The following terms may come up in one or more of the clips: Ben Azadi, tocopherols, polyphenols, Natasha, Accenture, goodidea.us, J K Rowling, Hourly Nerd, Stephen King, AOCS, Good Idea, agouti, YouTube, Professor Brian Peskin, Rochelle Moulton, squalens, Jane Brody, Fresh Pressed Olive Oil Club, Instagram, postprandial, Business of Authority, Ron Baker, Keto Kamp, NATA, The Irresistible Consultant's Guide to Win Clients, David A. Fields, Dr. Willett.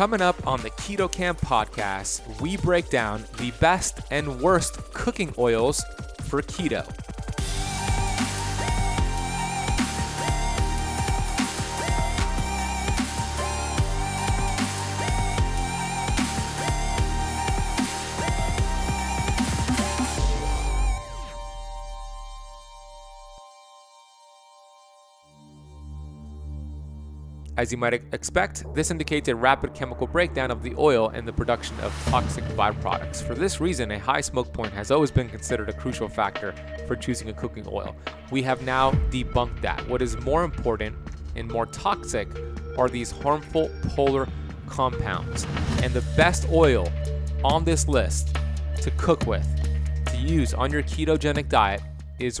Coming up on the Keto Kamp podcast, we break down the best and worst cooking oils for keto. As you might expect, this indicates a rapid chemical breakdown of the oil and the production of toxic byproducts. For this reason, a high smoke point has always been considered a crucial factor for choosing a cooking oil. We have now debunked that. What is more important and more toxic are these harmful polar compounds. And the best oil on this list to cook with, to use on your ketogenic diet is...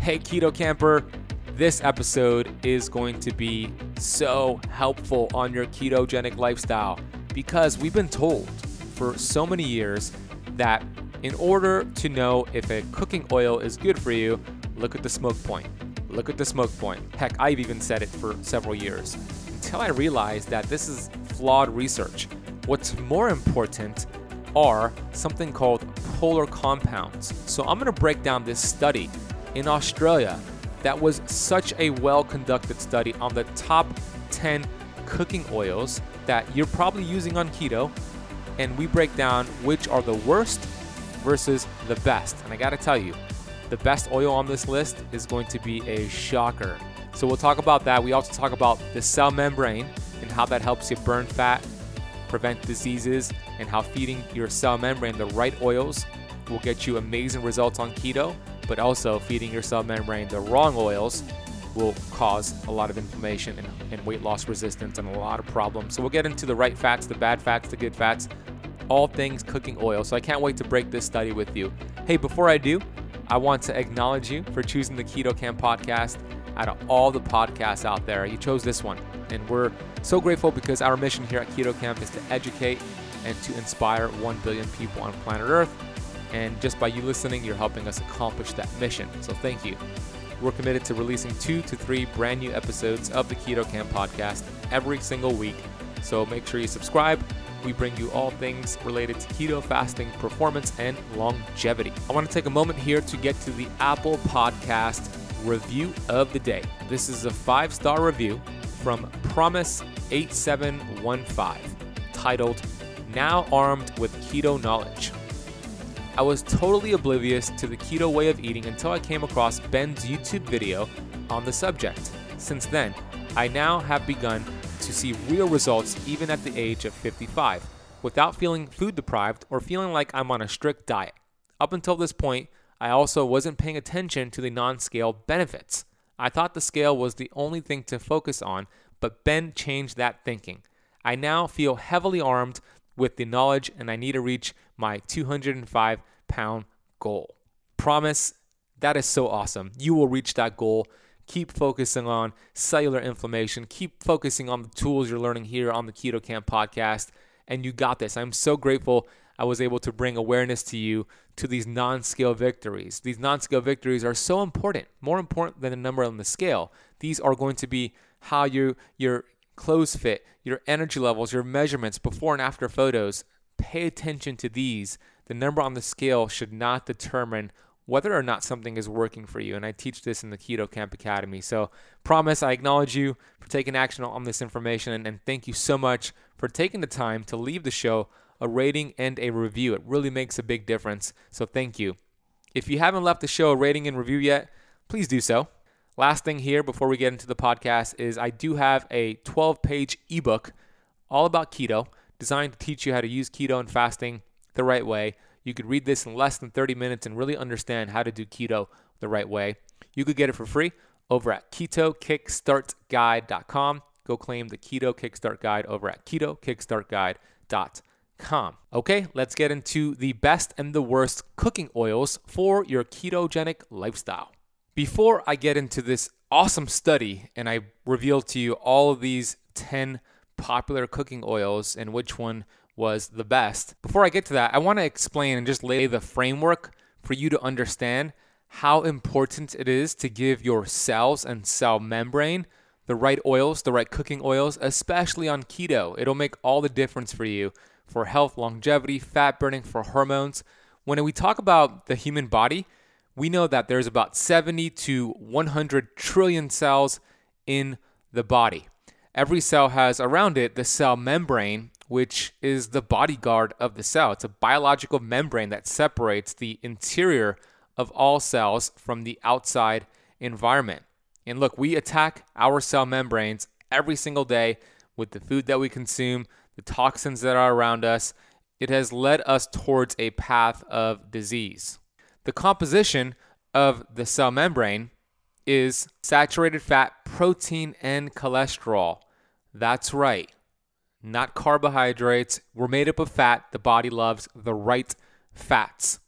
Hey Keto Kamper, this episode is going to be so helpful on your ketogenic lifestyle because we've been told for so many years that in order to know if a cooking oil is good for you, look at the smoke point. Look at the smoke point. Heck, I've even said it for several years until I realized that this is flawed research. What's more important are something called polar compounds. So I'm going to break down this study in Australia that was such a well-conducted study on the top 10 cooking oils that you're probably using on keto, and we break down which are the worst versus the best. And I gotta tell you, the best oil on this list is going to be a shocker. So we'll talk about that. We also talk about the cell membrane and how that helps you burn fat, prevent diseases, and how feeding your cell membrane the right oils will get you amazing results on keto. But also feeding your cell membrane the wrong oils will cause a lot of inflammation and weight loss resistance and a lot of problems. So we'll get into the right fats, the bad fats, the good fats, all things cooking oil. So I can't wait to break this study with you. Hey, before I do, I want to acknowledge you for choosing the Keto Kamp podcast. Out of all the podcasts out there, you chose this one. And we're so grateful because our mission here at Keto Kamp is to educate and to inspire 1 billion people on planet Earth. And just by you listening, you're helping us accomplish that mission. So thank you. We're committed to releasing 2 to 3 brand new episodes of the Keto Kamp podcast every single week. So make sure you subscribe. We bring you all things related to keto, fasting, performance, and longevity. I want to take a moment here to get to the Apple Podcast review of the day. This is a 5-star review from Promise8715 titled, "Now Armed with Keto Knowledge. I was totally oblivious to the keto way of eating until I came across Ben's YouTube video on the subject. Since then, I now have begun to see real results even at the age of 55, without feeling food deprived or feeling like I'm on a strict diet. Up until this point, I also wasn't paying attention to the non-scale benefits. I thought the scale was the only thing to focus on, but Ben changed that thinking. I now feel heavily armed with the knowledge, and I need to reach my 205-pound goal." Promise, that is so awesome. You will reach that goal. Keep focusing on cellular inflammation. Keep focusing on the tools you're learning here on the Keto Kamp podcast, and you got this. I'm so grateful I was able to bring awareness to you to these non-scale victories. These non-scale victories are so important, more important than the number on the scale. These are going to be how your clothes fit, your energy levels, your measurements, before and after photos. Pay attention to these. The number on the scale should not determine whether or not something is working for you. And I teach this in the Keto Kamp Academy. So Promise, I acknowledge you for taking action on this information. And thank you so much for taking the time to leave the show a rating and a review. It really makes a big difference. So thank you. If you haven't left the show a rating and review yet, please do so. Last thing here before we get into the podcast is I do have a 12-page ebook all about keto designed to teach you how to use keto and fasting the right way. You could read this in less than 30 minutes and really understand how to do keto the right way. You could get it for free over at ketokickstartguide.com. Go claim the Keto Kickstart Guide over at ketokickstartguide.com. Okay, let's get into the best and the worst cooking oils for your ketogenic lifestyle. Before I get into this awesome study and I reveal to you all of these 10 popular cooking oils and which one was the best, before I get to that, I want to explain and just lay the framework for you to understand how important it is to give your cells and cell membrane the right oils, the right cooking oils, especially on keto. It'll make all the difference for you, for health, longevity, fat burning, for hormones. When we talk about the human body, we know that there's about 70 to 100 trillion cells in the body. Every cell has around it the cell membrane, which is the bodyguard of the cell. It's a biological membrane that separates the interior of all cells from the outside environment. And look, we attack our cell membranes every single day with the food that we consume, the toxins that are around us. It has led us towards a path of disease. The composition of the cell membrane is saturated fat, protein, and cholesterol. That's right, not carbohydrates. We're made up of fat. The body loves the right fats.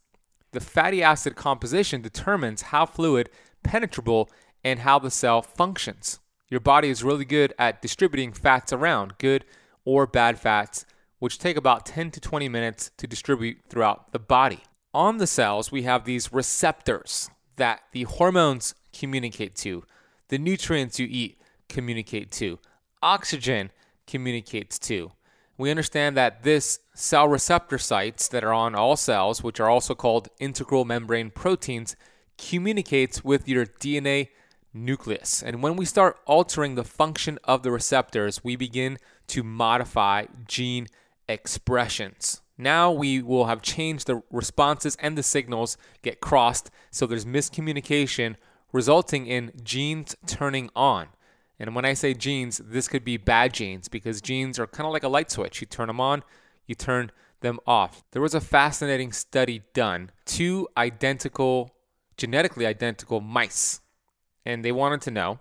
The fatty acid composition determines how fluid, penetrable, and how the cell functions. Your body is really good at distributing fats around, good or bad fats, which take about 10 to 20 minutes to distribute throughout the body. On the cells, we have these receptors that the hormones communicate to, the nutrients you eat communicate to, oxygen communicates to. We understand that this cell receptor sites that are on all cells, which are also called integral membrane proteins, communicates with your DNA nucleus. And when we start altering the function of the receptors, we begin to modify gene expressions. Now we will have changed the responses and the signals get crossed, so there's miscommunication resulting in genes turning on. And when I say genes, this could be bad genes, because genes are kind of like a light switch. You turn them on, you turn them off. There was a fascinating study done, two genetically identical mice. And they wanted to know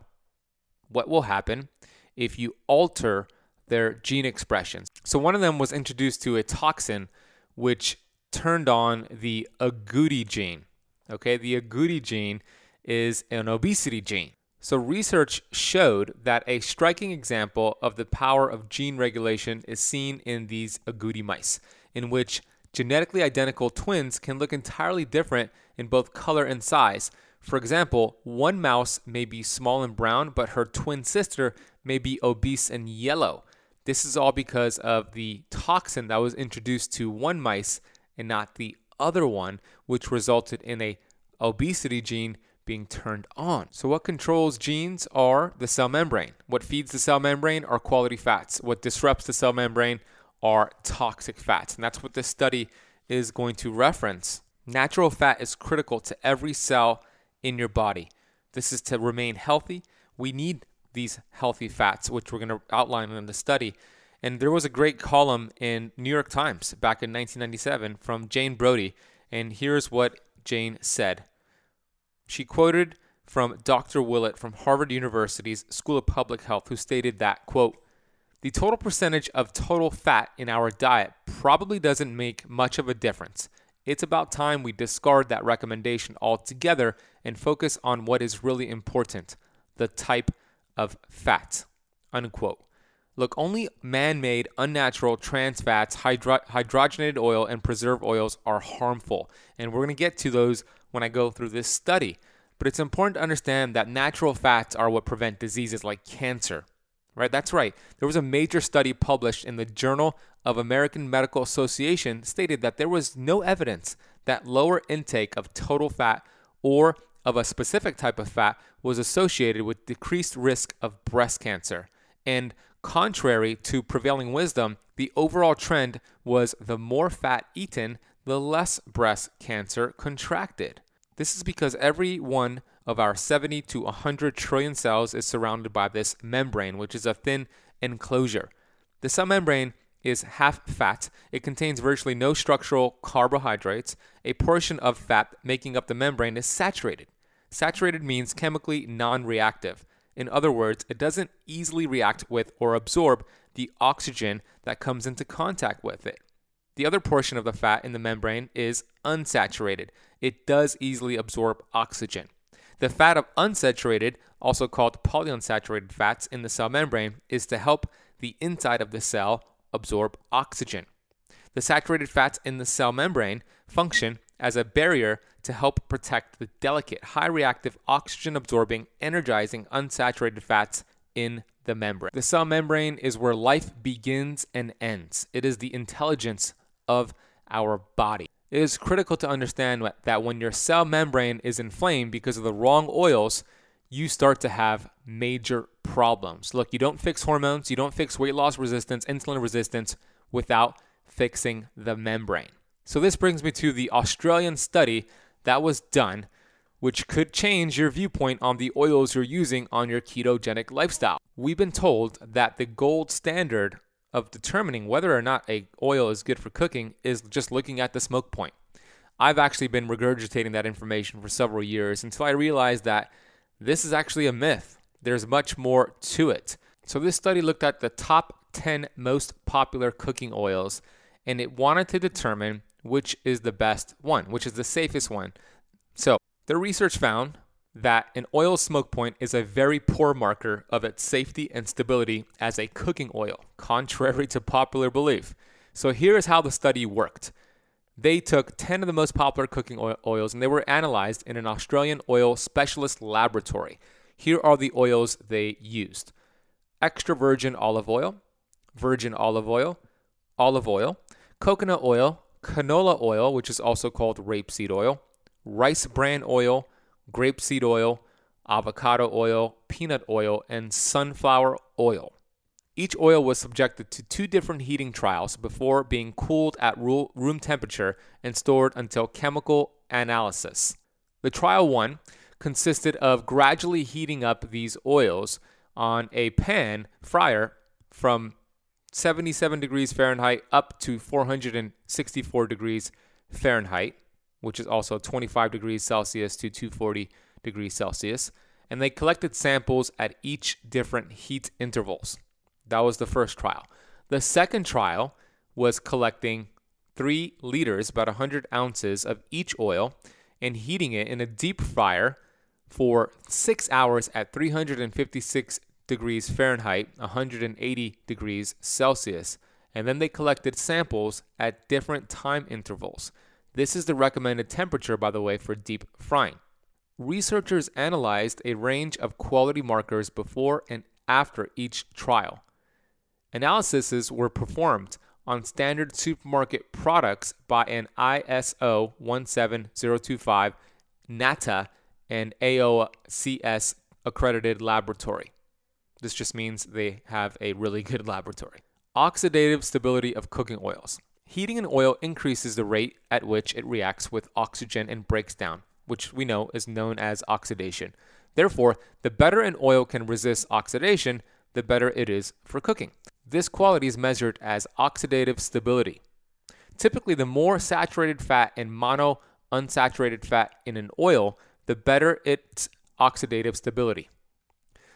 what will happen if you alter their gene expressions. So one of them was introduced to a toxin which turned on the agouti gene. Okay, the agouti gene is an obesity gene. So research showed that a striking example of the power of gene regulation is seen in these agouti mice, in which genetically identical twins can look entirely different in both color and size. For example, one mouse may be small and brown, but her twin sister may be obese and yellow. This is all because of the toxin that was introduced to one mice and not the other one, which resulted in an obesity gene being turned on. So what controls genes are the cell membrane. What feeds the cell membrane are quality fats. What disrupts the cell membrane are toxic fats. And that's what this study is going to reference. Natural fat is critical to every cell in your body. This is to remain healthy. We need these healthy fats, which we're going to outline in the study. And there was a great column in New York Times back in 1997 from Jane Brody. And here's what Jane said. She quoted from Dr. Willett from Harvard University's School of Public Health, who stated that, quote, "The total percentage of total fat in our diet probably doesn't make much of a difference. It's about time we discard that recommendation altogether and focus on what is really important, the type of fat," unquote. Look, only man-made, unnatural trans fats, hydrogenated oil, and preserved oils are harmful. And we're going to get to those when I go through this study. But it's important to understand that natural fats are what prevent diseases like cancer, right? That's right. There was a major study published in the Journal of American Medical Association stated that there was no evidence that lower intake of total fat or of a specific type of fat was associated with decreased risk of breast cancer. And contrary to prevailing wisdom, the overall trend was the more fat eaten, the less breast cancer contracted. This is because every one of our 70 to 100 trillion cells is surrounded by this membrane, which is a thin enclosure. The cell membrane is half fat. It contains virtually no structural carbohydrates. A portion of fat making up the membrane is saturated. Saturated means chemically non-reactive. In other words, it doesn't easily react with or absorb the oxygen that comes into contact with it. The other portion of the fat in the membrane is unsaturated. It does easily absorb oxygen. The fat of unsaturated, also called polyunsaturated fats in the cell membrane, is to help the inside of the cell absorb oxygen. The saturated fats in the cell membrane function as a barrier to help protect the delicate, high-reactive, oxygen-absorbing, energizing unsaturated fats in the membrane. The cell membrane is where life begins and ends. It is the intelligence of our body. It is critical to understand that when your cell membrane is inflamed because of the wrong oils, you start to have major problems. Look, you don't fix hormones, you don't fix weight loss resistance, insulin resistance without fixing the membrane. So this brings me to the Australian study that was done, which could change your viewpoint on the oils you're using on your ketogenic lifestyle. We've been told that the gold standard of determining whether or not an oil is good for cooking is just looking at the smoke point. I've actually been regurgitating that information for several years until I realized that this is actually a myth. There's much more to it. So this study looked at the top 10 most popular cooking oils, and it wanted to determine which is the best one, which is the safest one. So their research found that an oil smoke point is a very poor marker of its safety and stability as a cooking oil, contrary to popular belief. So here is how the study worked. They took 10 of the most popular cooking oils and they were analyzed in an Australian oil specialist laboratory. Here are the oils they used. Extra virgin olive oil, virgin olive oil, coconut oil, canola oil, which is also called rapeseed oil, rice bran oil, grapeseed oil, avocado oil, peanut oil, and sunflower oil. Each oil was subjected to 2 different heating trials before being cooled at room temperature and stored until chemical analysis. The trial 1 consisted of gradually heating up these oils on a pan fryer from 77 degrees Fahrenheit up to 464 degrees Fahrenheit, which is also 25 degrees Celsius to 240 degrees Celsius. And they collected samples at each different heat intervals. That was the first trial. The second trial was collecting 3 liters, about 100 ounces of each oil and heating it in a deep fryer for 6 hours at 356 degrees Fahrenheit, 180 degrees Celsius, and then they collected samples at different time intervals. This is the recommended temperature, by the way, for deep frying. Researchers analyzed a range of quality markers before and after each trial. Analyses were performed on standard supermarket products by an ISO 17025 NATA and AOCS accredited laboratory. This just means they have a really good laboratory. Oxidative stability of cooking oils. Heating an oil increases the rate at which it reacts with oxygen and breaks down, which we know is known as oxidation. Therefore, the better an oil can resist oxidation, the better it is for cooking. This quality is measured as oxidative stability. Typically, the more saturated fat and monounsaturated fat in an oil, the better its oxidative stability.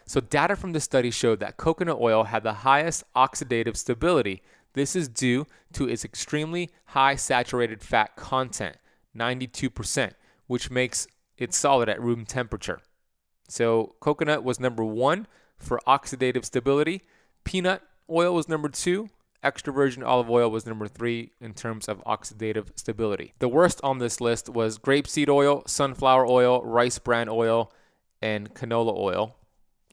So data from the study showed that coconut oil had the highest oxidative stability. This is due to its extremely high saturated fat content, 92%, which makes it solid at room temperature. So coconut was number 1 for oxidative stability. Peanut oil was number 2. Extra virgin olive oil was number 3 in terms of oxidative stability. The worst on this list was grapeseed oil, sunflower oil, rice bran oil, and canola oil.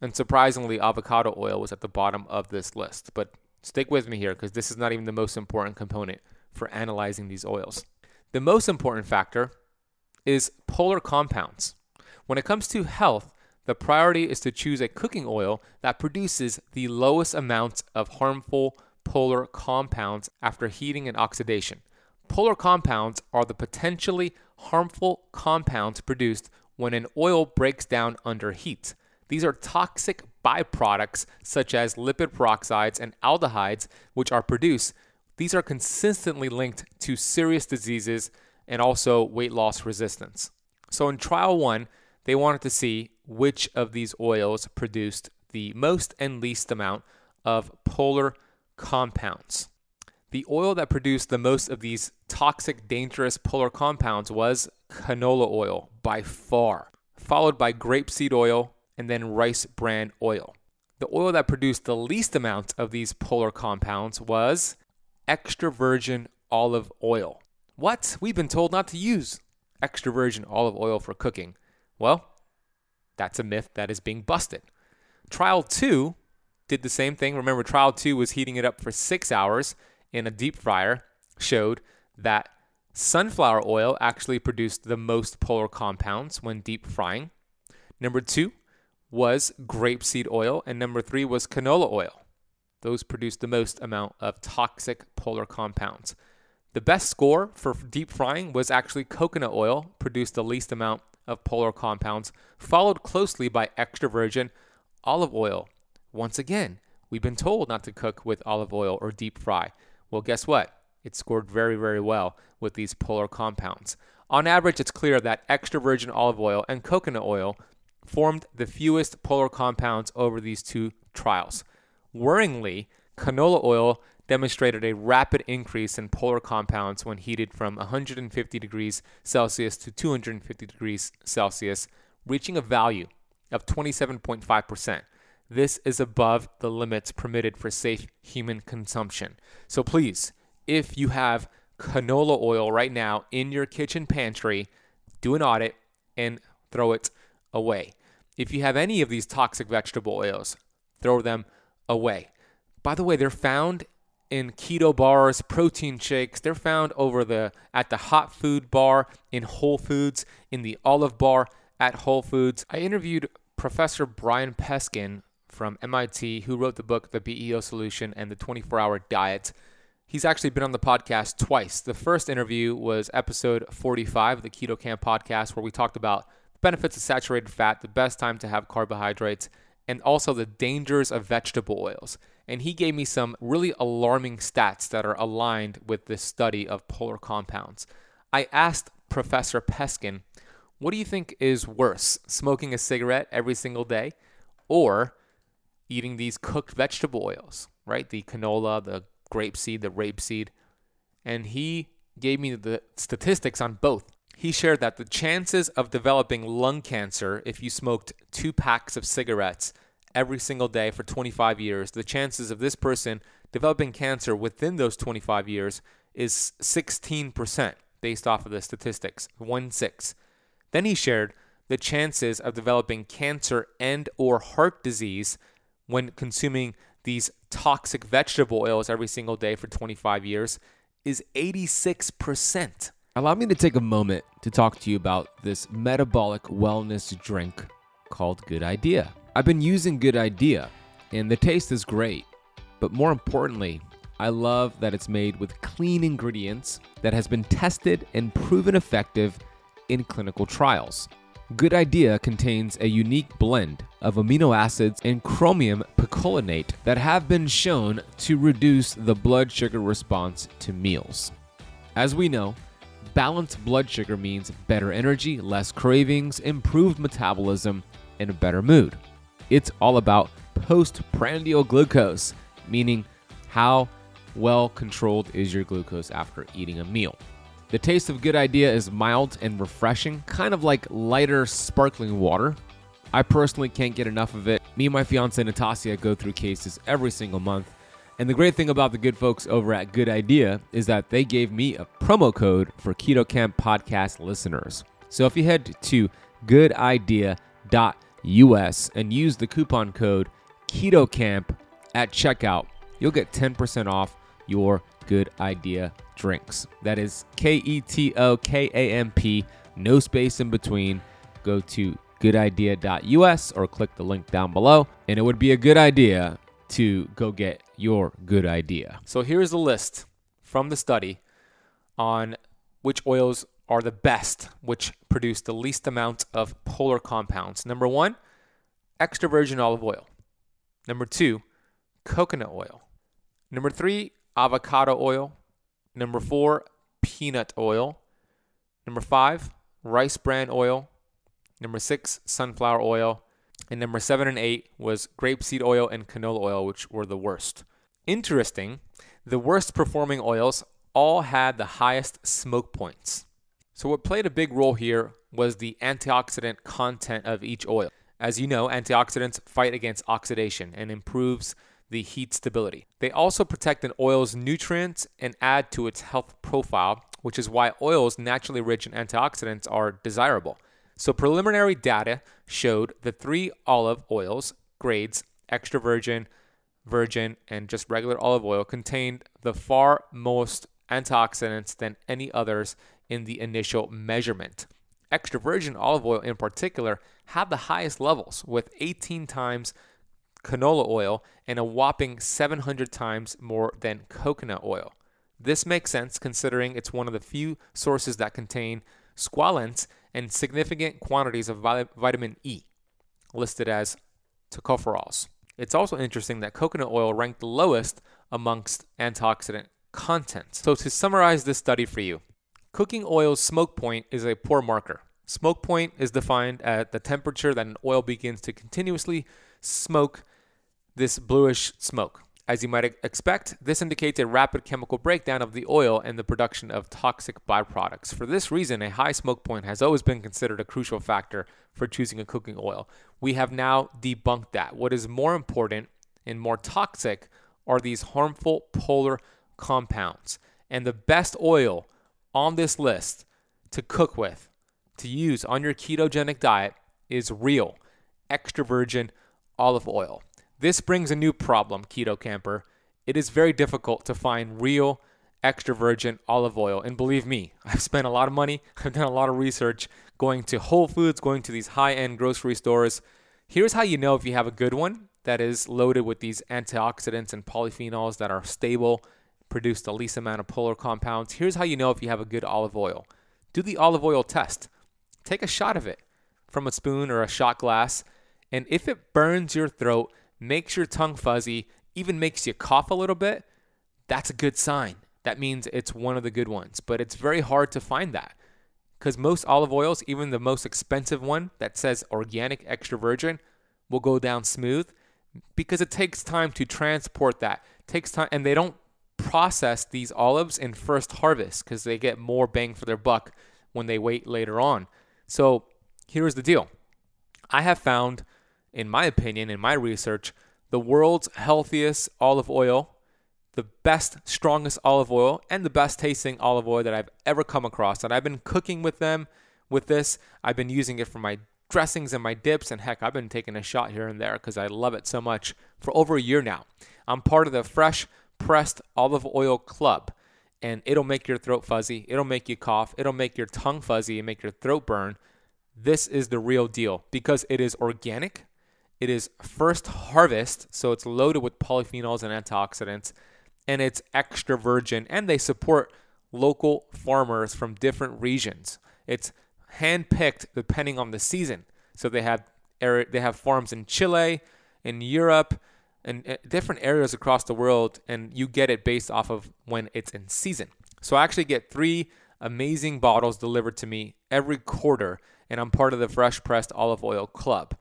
And surprisingly, avocado oil was at the bottom of this list. But stick with me here because this is not even the most important component for analyzing these oils. The most important factor is polar compounds. When it comes to health, the priority is to choose a cooking oil that produces the lowest amounts of harmful polar compounds after heating and oxidation. Polar compounds are the potentially harmful compounds produced when an oil breaks down under heat. These are toxic byproducts such as lipid peroxides and aldehydes, which are produced. These are consistently linked to serious diseases and also weight loss resistance. So in trial 1, they wanted to see which of these oils produced the most and least amount of polar compounds. The oil that produced the most of these toxic, dangerous polar compounds was canola oil by far, followed by grapeseed oil and then rice bran oil. The oil that produced the least amount of these polar compounds was extra virgin olive oil. What? We've been told not to use extra virgin olive oil for cooking. Well, that's a myth that is being busted. Trial 2 did the same thing. Remember, Trial 2 was heating it up for 6 hours in a deep fryer, showed that sunflower oil actually produced the most polar compounds when deep frying. Number 2 was grapeseed oil, and number 3 was canola oil. Those produced the most amount of toxic polar compounds. The best score for deep frying was actually coconut oil, produced the least amount of polar compounds, followed closely by extra virgin olive oil. Once again, we've been told not to cook with olive oil or deep fry. Well, guess what? It scored very, very well with these polar compounds. On average, it's clear that extra virgin olive oil and coconut oil formed the fewest polar compounds over these 2 trials. Worryingly, canola oil demonstrated a rapid increase in polar compounds when heated from 150 degrees Celsius to 250 degrees Celsius, reaching a value of 27.5%. This is above the limits permitted for safe human consumption. So please, if you have canola oil right now in your kitchen pantry, do an audit and throw it away. If you have any of these toxic vegetable oils, throw them away. By the way, they're found in keto bars, protein shakes. They're found at the hot food bar in Whole Foods, in the olive bar at Whole Foods. I interviewed Professor Brian Peskin from MIT, who wrote the book The BEO Solution and the 24-Hour Diet. He's actually been on the podcast twice. The first interview was episode 45 of the Keto Kamp podcast, where we talked about the benefits of saturated fat, the best time to have carbohydrates, and also the dangers of vegetable oils. And he gave me some really alarming stats that are aligned with this study of polar compounds. I asked Professor Peskin, what do you think is worse, smoking a cigarette every single day or eating these cooked vegetable oils, right? The canola, the grapeseed, the rapeseed. And he gave me the statistics on both. He shared that the chances of developing lung cancer if you smoked 2 packs of cigarettes every single day for 25 years, the chances of this person developing cancer within those 25 years is 16% based off of the statistics, 1-6. Then he shared the chances of developing cancer and or heart disease when consuming these toxic vegetable oils every single day for 25 years is 86%. Allow me to take a moment to talk to you about this metabolic wellness drink called Good Idea. I've been using Good Idea, and the taste is great, but more importantly, I love that it's made with clean ingredients that has been tested and proven effective in clinical trials. Good Idea contains a unique blend of amino acids and chromium picolinate that have been shown to reduce the blood sugar response to meals. As we know, balanced blood sugar means better energy, less cravings, improved metabolism, and a better mood. It's all about postprandial glucose, meaning how well controlled is your glucose after eating a meal. The taste of Good Idea is mild and refreshing, kind of like lighter sparkling water. I personally can't get enough of it. Me and my fiancée Natasha go through cases every single month. And the great thing about the good folks over at Good Idea is that they gave me a promo code for Keto Kamp podcast listeners. So if you head to goodidea.us and use the coupon code KETOKAMP at checkout, you'll get 10% off your Good Idea drinks. That is KETOKAMP, no space in between. Go to goodidea.us or click the link down below, and it would be a good idea to go get your Good Idea. So here's the list from the study on which oils are the best, which produce the least amount of polar compounds. Number 1, extra virgin olive oil. Number 2, coconut oil. Number 3, avocado oil. Number 4, peanut oil. Number 5, rice bran oil. Number 6, sunflower oil. And number 7 and 8 was grapeseed oil and canola oil, which were the worst. Interesting, the worst performing oils all had the highest smoke points. So what played a big role here was the antioxidant content of each oil. As you know, antioxidants fight against oxidation and improves the heat stability. They also protect an oil's nutrients and add to its health profile, which is why oils naturally rich in antioxidants are desirable. So preliminary data showed the 3 olive oils grades, extra virgin, virgin, and just regular olive oil, contained the far most antioxidants than any others in the initial measurement. Extra virgin olive oil in particular had the highest levels, with 18 times canola oil and a whopping 700 times more than coconut oil. This makes sense considering it's one of the few sources that contain squalens and significant quantities of vitamin E, listed as tocopherols. It's also interesting that coconut oil ranked lowest amongst antioxidant content. So to summarize this study for you, cooking oil's smoke point is a poor marker. Smoke point is defined at the temperature that an oil begins to continuously smoke this bluish smoke. As you might expect, this indicates a rapid chemical breakdown of the oil and the production of toxic byproducts. For this reason, a high smoke point has always been considered a crucial factor for choosing a cooking oil. We have now debunked that. What is more important and more toxic are these harmful polar compounds. And the best oil on this list to cook with, to use on your ketogenic diet, is real extra virgin olive oil. This brings a new problem, Keto Camper. It is very difficult to find real extra virgin olive oil. And believe me, I've spent a lot of money. I've done a lot of research going to Whole Foods, going to these high-end grocery stores. Here's how you know if you have a good one that is loaded with these antioxidants and polyphenols that are stable, produce the least amount of polar compounds. Here's how you know if you have a good olive oil. Do the olive oil test. Take a shot of it from a spoon or a shot glass. And if it burns your throat, makes your tongue fuzzy, even makes you cough a little bit, that's a good sign. That means it's one of the good ones. But it's very hard to find that because most olive oils, even the most expensive one that says organic extra virgin, will go down smooth because it takes time to transport that. It takes time, and they don't process these olives in first harvest because they get more bang for their buck when they wait later on. So here's the deal. I have found, in my opinion, in my research, the world's healthiest olive oil, the best, strongest olive oil, and the best tasting olive oil that I've ever come across. And I've been cooking with them, with this. I've been using it for my dressings and my dips. And heck, I've been taking a shot here and there because I love it so much for over a year now. I'm part of the Fresh Pressed Olive Oil Club. And it'll make your throat fuzzy. It'll make you cough. It'll make your tongue fuzzy and make your throat burn. This is the real deal because it is organic. It is first harvest, so it's loaded with polyphenols and antioxidants, and it's extra virgin, and they support local farmers from different regions. It's handpicked depending on the season. So they have farms in Chile, in Europe, and different areas across the world, and you get it based off of when it's in season. So I actually get 3 amazing bottles delivered to me every quarter, and I'm part of the Fresh Pressed Olive Oil Club.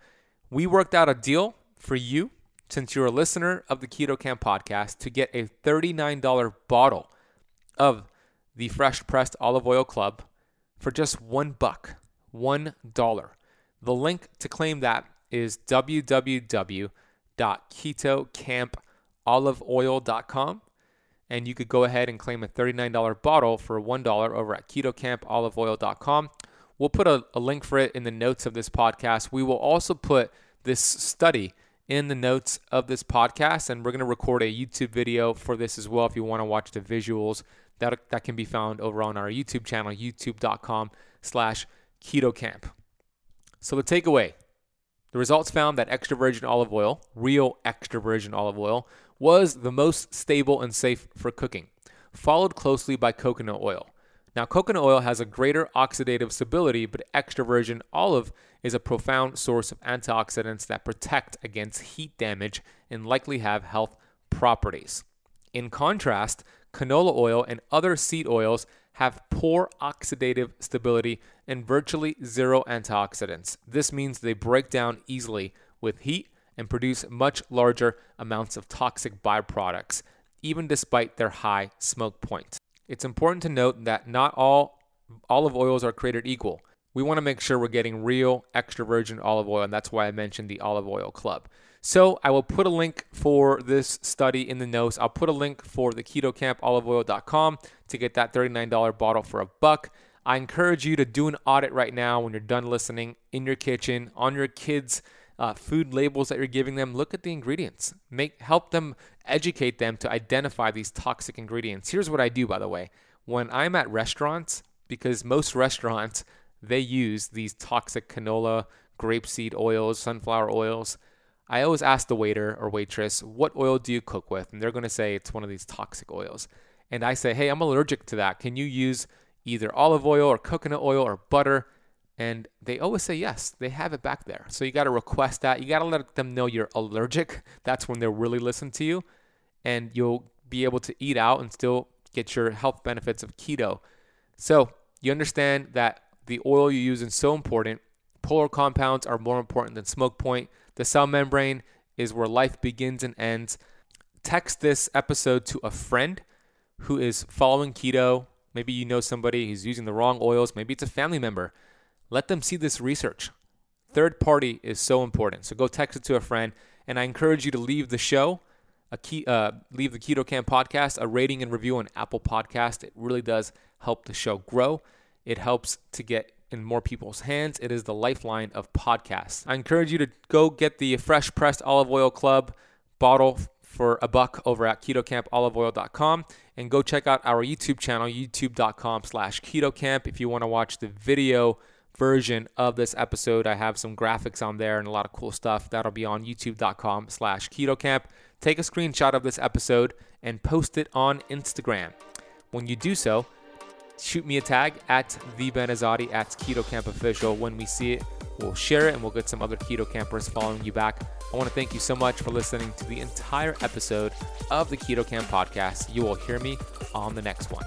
We worked out a deal for you, since you're a listener of the Keto Kamp podcast, to get a $39 bottle of the Fresh Pressed Olive Oil Club for just $1, $1. The link to claim that is www.ketokampoliveoil.com, and you could go ahead and claim a $39 bottle for $1 over at ketokampoliveoil.com. We'll put a link for it in the notes of this podcast. We will also put this study in the notes of this podcast, and we're going to record a YouTube video for this as well if you want to watch the visuals. That can be found over on our YouTube channel, youtube.com/KetoCamp. So the takeaway, the results found that extra virgin olive oil, real extra virgin olive oil, was the most stable and safe for cooking, followed closely by coconut oil. Now, coconut oil has a greater oxidative stability, but extra virgin olive is a profound source of antioxidants that protect against heat damage and likely have health properties. In contrast, canola oil and other seed oils have poor oxidative stability and virtually zero antioxidants. This means they break down easily with heat and produce much larger amounts of toxic byproducts, even despite their high smoke point. It's important to note that not all olive oils are created equal. We want to make sure we're getting real extra virgin olive oil, and that's why I mentioned the Olive Oil Club. So I will put a link for this study in the notes. I'll put a link for the KetoKampOliveOil.com to get that $39 bottle for $1. I encourage you to do an audit right now when you're done listening, in your kitchen, on your kids' food labels that you're giving them. Look at the ingredients. Help them, educate them to identify these toxic ingredients. Here's what I do, by the way. When I'm at restaurants, because most restaurants, they use these toxic canola, grapeseed oils, sunflower oils. I always ask the waiter or waitress, what oil do you cook with? And they're going to say it's one of these toxic oils. And I say, hey, I'm allergic to that. Can you use either olive oil or coconut oil or butter? And they always say yes. They have it back there. So you got to request that. You got to let them know you're allergic. That's when they'll really listen to you. And you'll be able to eat out and still get your health benefits of keto. So you understand that the oil you use is so important. Polar compounds are more important than smoke point. The cell membrane is where life begins and ends. Text this episode to a friend who is following keto. Maybe you know somebody who's using the wrong oils. Maybe it's a family member. Let them see this research. Third party is so important. So go text it to a friend. And I encourage you to leave the show, leave the Keto Kamp podcast, a rating and review on Apple Podcast. It really does help the show grow. It helps to get in more people's hands. It is the lifeline of podcasts. I encourage you to go get the Fresh Pressed Olive Oil Club bottle for $1 over at KetoKampOliveOil.com, and go check out our YouTube channel, youtube.com/KetoKamp. If you want to watch the video version of this episode, I have some graphics on there and a lot of cool stuff. That'll be on youtube.com/KetoKamp. Take a screenshot of this episode and post it on Instagram. When you do so, shoot me a tag at the Ben Azadi, at Keto Kamp Official. When we see it, we'll share it, and we'll get some other keto campers following you back. I want to thank you so much for listening to the entire episode of the Keto Kamp podcast. You will hear me on the next one.